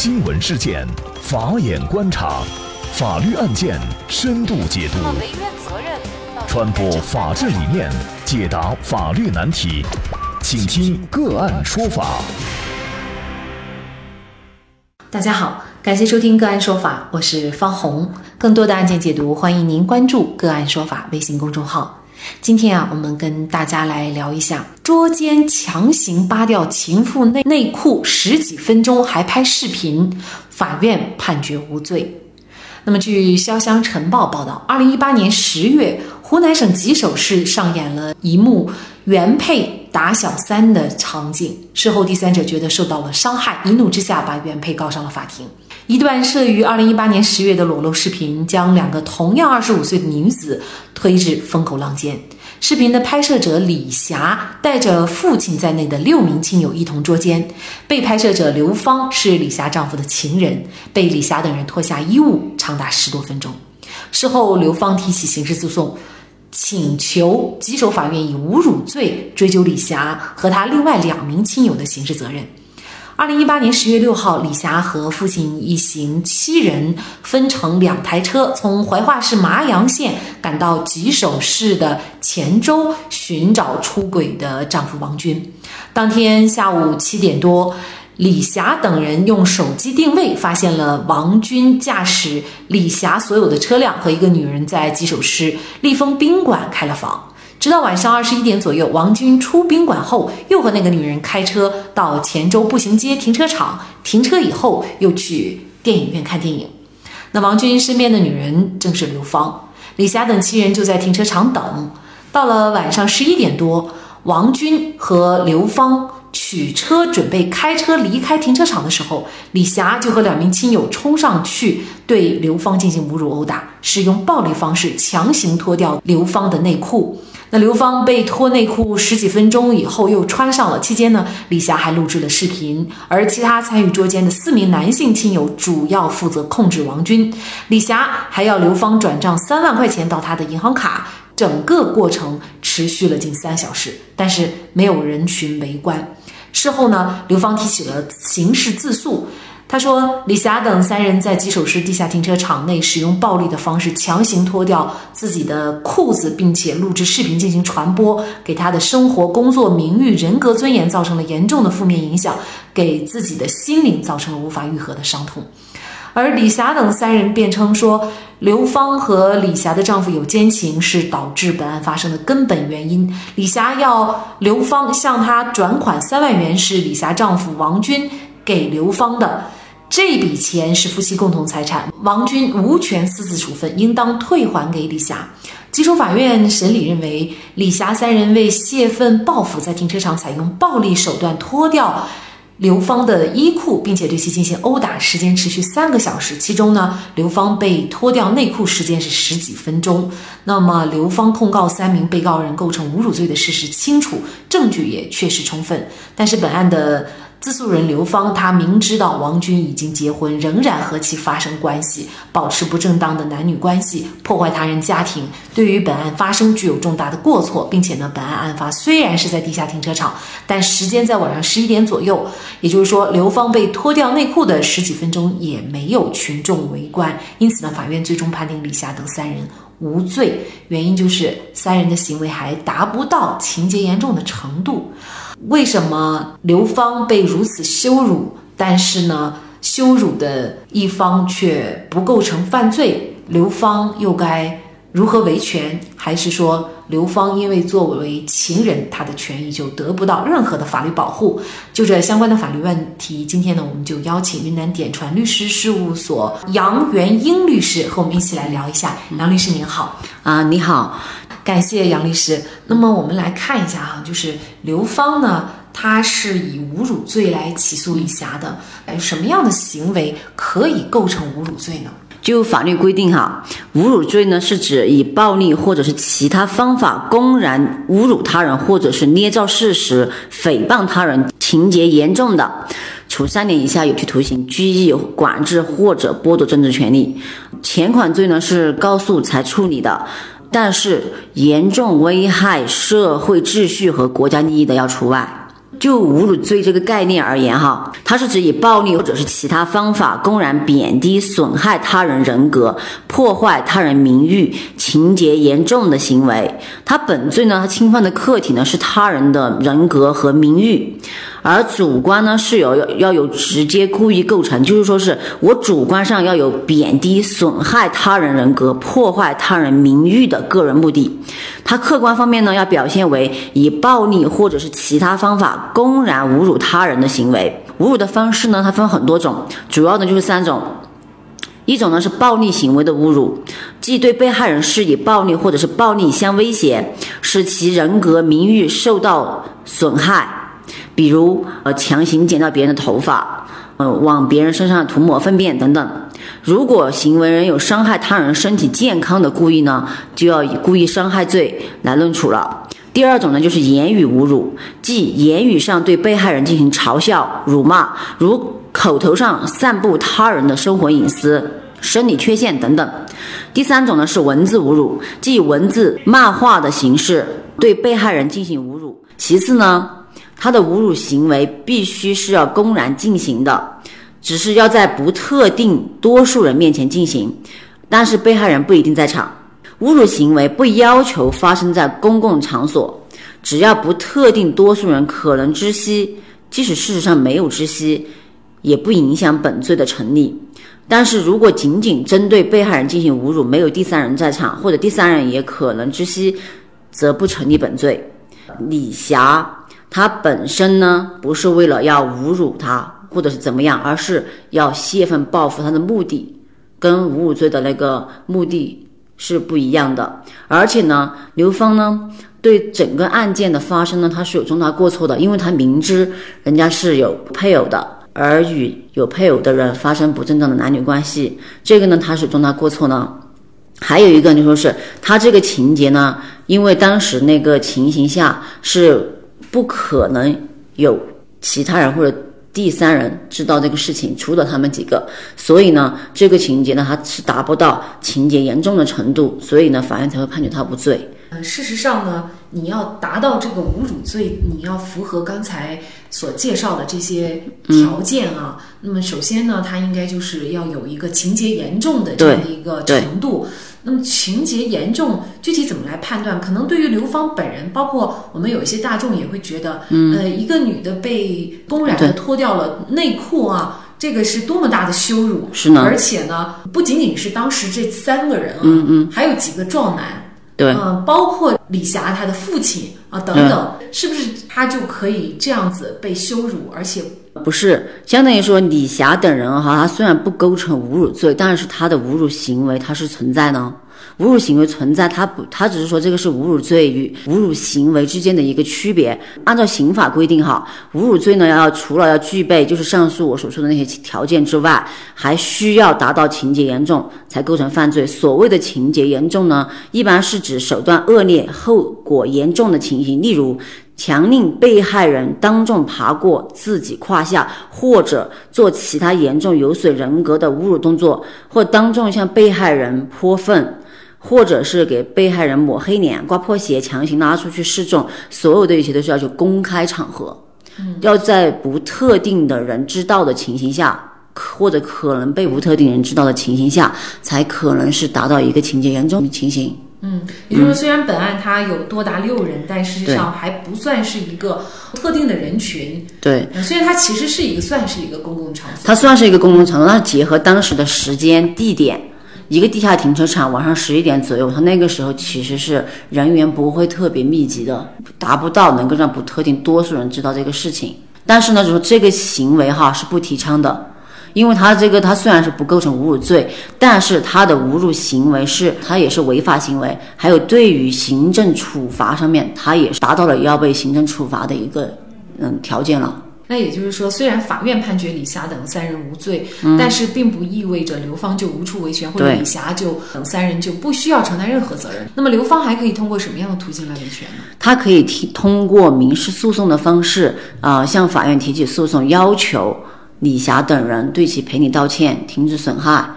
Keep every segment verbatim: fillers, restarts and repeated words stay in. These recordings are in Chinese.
新闻事件，法眼观察，法律案件深度解读，传播法治理念，解答法律难题，请听个案说法。大家好，感谢收听个案说法，我是方红。更多的案件解读，欢迎您关注个案说法微信公众号。今天啊，我们跟大家来聊一下，捉奸强行扒掉情妇内内裤十几分钟还拍视频，法院判决无罪。那么据潇湘晨报报道，二零一八年十月，湖南省吉首市上演了一幕原配打小三的场景，事后第三者觉得受到了伤害，一怒之下把原配告上了法庭。一段摄于二零一八年十月的裸露视频将两个同样二十五岁的女子推至风口浪尖。视频的拍摄者李霞带着父亲在内的六名亲友一同捉奸，被拍摄者刘芳是李霞丈夫的情人，被李霞等人脱下衣物长达十多分钟。事后刘芳提起刑事诉讼，请求吉首法院以侮辱罪追究李霞和她另外两名亲友的刑事责任。二零一八年十月六号，李霞和父亲一行七人分成两台车，从怀化市麻阳县赶到吉首市的黔州寻找出轨的丈夫王军。当天下午七点多，李霞等人用手机定位发现了王军驾驶李霞所有的车辆和一个女人在吉首市立丰宾馆开了房。直到晚上二十一点左右，王军出宾馆后又和那个女人开车到黔州步行街停车场停车，以后又去电影院看电影。那王军身边的女人正是刘芳，李霞等七人就在停车场等。到了晚上十一点多，王军和刘芳取车准备开车离开停车场的时候，李霞就和两名亲友冲上去对刘芳进行侮辱殴打，使用暴力方式强行脱掉刘芳的内裤。那刘芳被脱内裤十几分钟以后又穿上了，期间呢，李霞还录制了视频。而其他参与捉奸的四名男性亲友主要负责控制王军，李霞还要刘芳转账三万块钱到他的银行卡，整个过程持续了近三小时，但是没有人群围观。事后呢，刘芳提起了刑事自诉。他说，李霞等三人在吉首市地下停车场内使用暴力的方式强行脱掉自己的裤子，并且录制视频进行传播，给他的生活、工作、名誉、人格尊严造成了严重的负面影响，给自己的心灵造成了无法愈合的伤痛。而李霞等三人辩称说，刘芳和李霞的丈夫有奸情是导致本案发生的根本原因。李霞要刘芳向她转款三万元是李霞丈夫王军给刘芳的，这笔钱是夫妻共同财产，王军无权私自处分，应当退还给李霞。吉首法院审理认为，李霞三人为泄愤报复，在停车场采用暴力手段脱掉刘芳的衣裤，并且对其进行殴打，时间持续三个小时，其中呢，刘芳被脱掉内裤时间是十几分钟。那么刘芳控告三名被告人构成侮辱罪的事实清楚，证据也确实充分，但是本案的自诉人刘芳，她明知道王军已经结婚，仍然和其发生关系，保持不正当的男女关系，破坏他人家庭，对于本案发生具有重大的过错。并且呢，本案案发虽然是在地下停车场，但时间在晚上十一点左右，也就是说，刘芳被脱掉内裤的十几分钟也没有群众围观。因此呢，法院最终判定李霞等三人无罪，原因就是三人的行为还达不到情节严重的程度。为什么刘芳被如此羞辱，但是呢，羞辱的一方却不构成犯罪？刘芳又该如何维权？还是说刘芳因为作为情人，她的权益就得不到任何的法律保护？就这相关的法律问题，今天呢，我们就邀请云南典传律师事务所杨元英律师和我们一起来聊一下。杨律师您好。啊，你好。感谢杨律师。那么我们来看一下哈，就是刘芳呢，她是以侮辱罪来起诉李霞的，什么样的行为可以构成侮辱罪呢？就法律规定哈，侮辱罪呢是指以暴力或者是其他方法公然侮辱他人，或者是捏造事实、诽谤他人，情节严重的，处三年以下有期徒刑、拘役、管制或者剥夺政治权利。前款罪呢是告诉才处理的，但是严重危害社会秩序和国家利益的要除外。就侮辱罪这个概念而言哈，它是指以暴力或者是其他方法公然贬低、损害他人人格、破坏他人名誉、情节严重的行为。它本罪呢，它侵犯的客体呢是他人的人格和名誉，而主观呢是有要有直接故意构成，就是说是我主观上要有贬低、损害他人人格、破坏他人名誉的个人目的。它客观方面呢要表现为以暴力或者是其他方法公然侮辱他人的行为。侮辱的方式呢它分很多种，主要呢就是三种。一种呢是暴力行为的侮辱，即对被害人施以暴力或者是暴力相威胁，使其人格名誉受到损害，比如呃强行剪掉别人的头发，呃往别人身上涂抹粪便等等。如果行为人有伤害他人身体健康的故意呢，就要以故意伤害罪来论处了。第二种呢，就是言语侮辱，即言语上对被害人进行嘲笑、辱骂，如口头上散布他人的生活隐私、生理缺陷等等。第三种呢，是文字侮辱，即以文字、骂话的形式对被害人进行侮辱。其次呢，他的侮辱行为必须是要公然进行的，只是要在不特定多数人面前进行，但是被害人不一定在场。侮辱行为不要求发生在公共场所，只要不特定多数人可能知悉，即使事实上没有知悉，也不影响本罪的成立。但是如果仅仅针对被害人进行侮辱，没有第三人在场，或者第三人也可能知悉，则不成立本罪。李霞她本身呢，不是为了要侮辱她或者是怎么样，而是要泄愤报复她的目的，跟侮辱罪的那个目的是不一样的。而且呢，刘芳呢对整个案件的发生呢，他是有重大过错的，因为他明知人家是有配偶的，而与有配偶的人发生不正当的男女关系，这个呢他是有重大过错呢。还有一个就说是他这个情节呢，因为当时那个情形下是不可能有其他人或者第三人知道这个事情，除了他们几个，所以呢这个情节呢他是达不到情节严重的程度，所以呢法院才会判决他无罪。呃，事实上呢，你要达到这个侮辱罪，你要符合刚才所介绍的这些条件啊。嗯、那么首先呢，它应该就是要有一个情节严重的这样的一个程度。那么情节严重具体怎么来判断？可能对于刘芳本人，包括我们有一些大众也会觉得，嗯、呃，一个女的被公然的脱掉了内裤啊，这个是多么大的羞辱！是呢，而且呢，不仅仅是当时这三个人啊，嗯嗯，还有几个壮男。对，嗯，包括李霞她的父亲啊等等，是不是她就可以这样子被羞辱？而且不是，相当于说李霞等人哈，她虽然不构成侮辱罪，但是她的侮辱行为它是存在的，侮辱行为存在，她不，她只是说这个是侮辱罪与侮辱行为之间的一个区别。按照刑法规定哈，侮辱罪呢要除了要具备就是上述我所说的那些条件之外，还需要达到情节严重才构成犯罪。所谓的情节严重呢，一般是指手段恶劣、后果严重的情形，例如强令被害人当众爬过自己胯下，或者做其他严重有损人格的侮辱动作，或当众向被害人泼粪，或者是给被害人抹黑脸、刮破鞋、强行拉出去示众。所有的一切都是要求公开场合，要在不特定的人知道的情形下，或者可能被不特定人知道的情形下，才可能是达到一个情节严重的情形。嗯，也就是说，虽然本案它有多达六人，嗯、但事实上还不算是一个特定的人群。对，虽然它其实是一个算是一个公共场所，它算是一个公共场所，它结合当时的时间、地点，一个地下停车场，晚上十一点左右，它那个时候其实是人员不会特别密集的，达不到能够让不特定多数人知道这个事情。但是呢，就是这个行为哈是不提倡的。因为他这个他虽然是不构成侮辱罪，但是他的侮辱行为是他也是违法行为，还有对于行政处罚上面，他也是达到了要被行政处罚的一个嗯条件了。那也就是说，虽然法院判决李霞等三人无罪，嗯、但是并不意味着刘芳就无处维权，或者李霞就等三人就不需要承担任何责任。那么刘芳还可以通过什么样的途径来维权呢？他可以提通过民事诉讼的方式啊、呃，向法院提起诉讼，要求李霞等人对其赔礼道歉、停止损害，啊、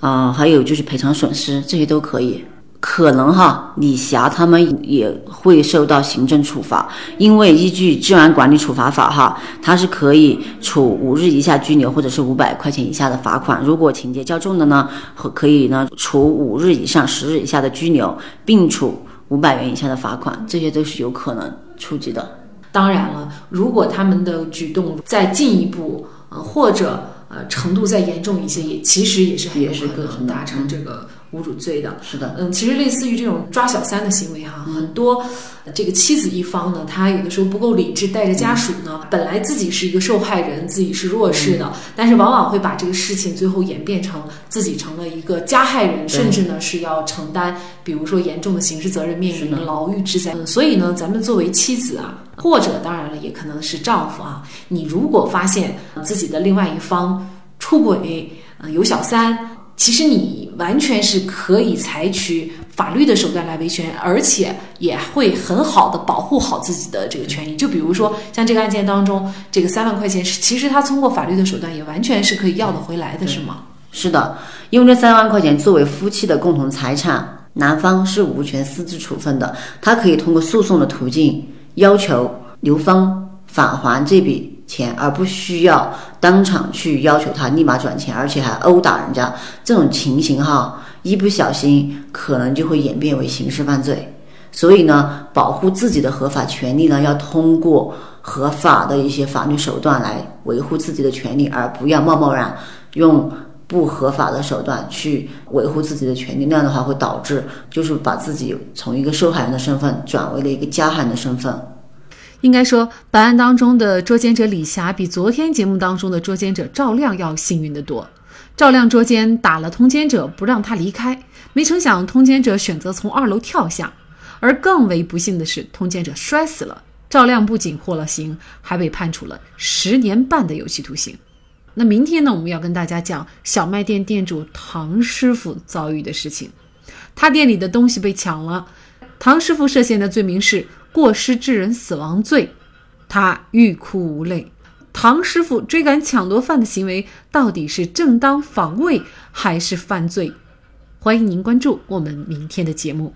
呃，还有就是赔偿损失，这些都可以。可能哈，李霞他们也会受到行政处罚，因为依据治安管理处罚法哈，他是可以处五日以下拘留或者是五百块钱以下的罚款，如果情节较重的呢，可以呢处五日以上十日以下的拘留，并处五百元以下的罚款，这些都是有可能触及的。当然了，如果他们的举动再进一步，呃，或者呃程度再严重一些，也其实也是很有可能达成这个侮辱罪的。是的，嗯，其实类似于这种抓小三的行为哈，嗯、很多这个妻子一方呢，她有的时候不够理智，带着家属呢，嗯、本来自己是一个受害人，自己是弱势的，嗯、但是往往会把这个事情最后演变成自己成了一个加害人，甚至呢是要承担，比如说严重的刑事责任，面临牢狱之灾。嗯、所以呢，咱们作为妻子啊，或者当然了，也可能是丈夫啊，你如果发现自己的另外一方出轨，呃，有小三。其实你完全是可以采取法律的手段来维权，而且也会很好的保护好自己的这个权益。就比如说像这个案件当中，这个三万块钱，其实他通过法律的手段也完全是可以要得回来的，是吗？是的，因为这三万块钱作为夫妻的共同财产，男方是无权私自处分的，他可以通过诉讼的途径要求刘方返还这笔钱，而不需要当场去要求他立马转钱，而且还殴打人家。这种情形哈，一不小心可能就会演变为刑事犯罪。所以呢，保护自己的合法权利呢，要通过合法的一些法律手段来维护自己的权利，而不要贸贸然用不合法的手段去维护自己的权利。那样的话会导致就是把自己从一个受害人的身份转为了一个加害人的身份。应该说，本案当中的捉奸者李霞比昨天节目当中的捉奸者赵亮要幸运得多。赵亮捉奸打了通奸者，不让他离开，没成想通奸者选择从二楼跳下，而更为不幸的是，通奸者摔死了。赵亮不仅获了刑，还被判处了十年半的有期徒刑。那明天呢，我们要跟大家讲小卖店店主唐师傅遭遇的事情。他店里的东西被抢了，唐师傅涉嫌的罪名是过失致人死亡罪，他欲哭无泪。唐师傅追赶抢夺犯的行为到底是正当防卫还是犯罪？欢迎您关注我们明天的节目。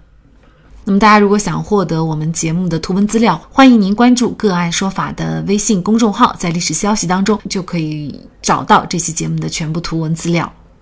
那么大家如果想获得我们节目的图文资料，欢迎您关注个案说法的微信公众号，在历史消息当中就可以找到这期节目的全部图文资料。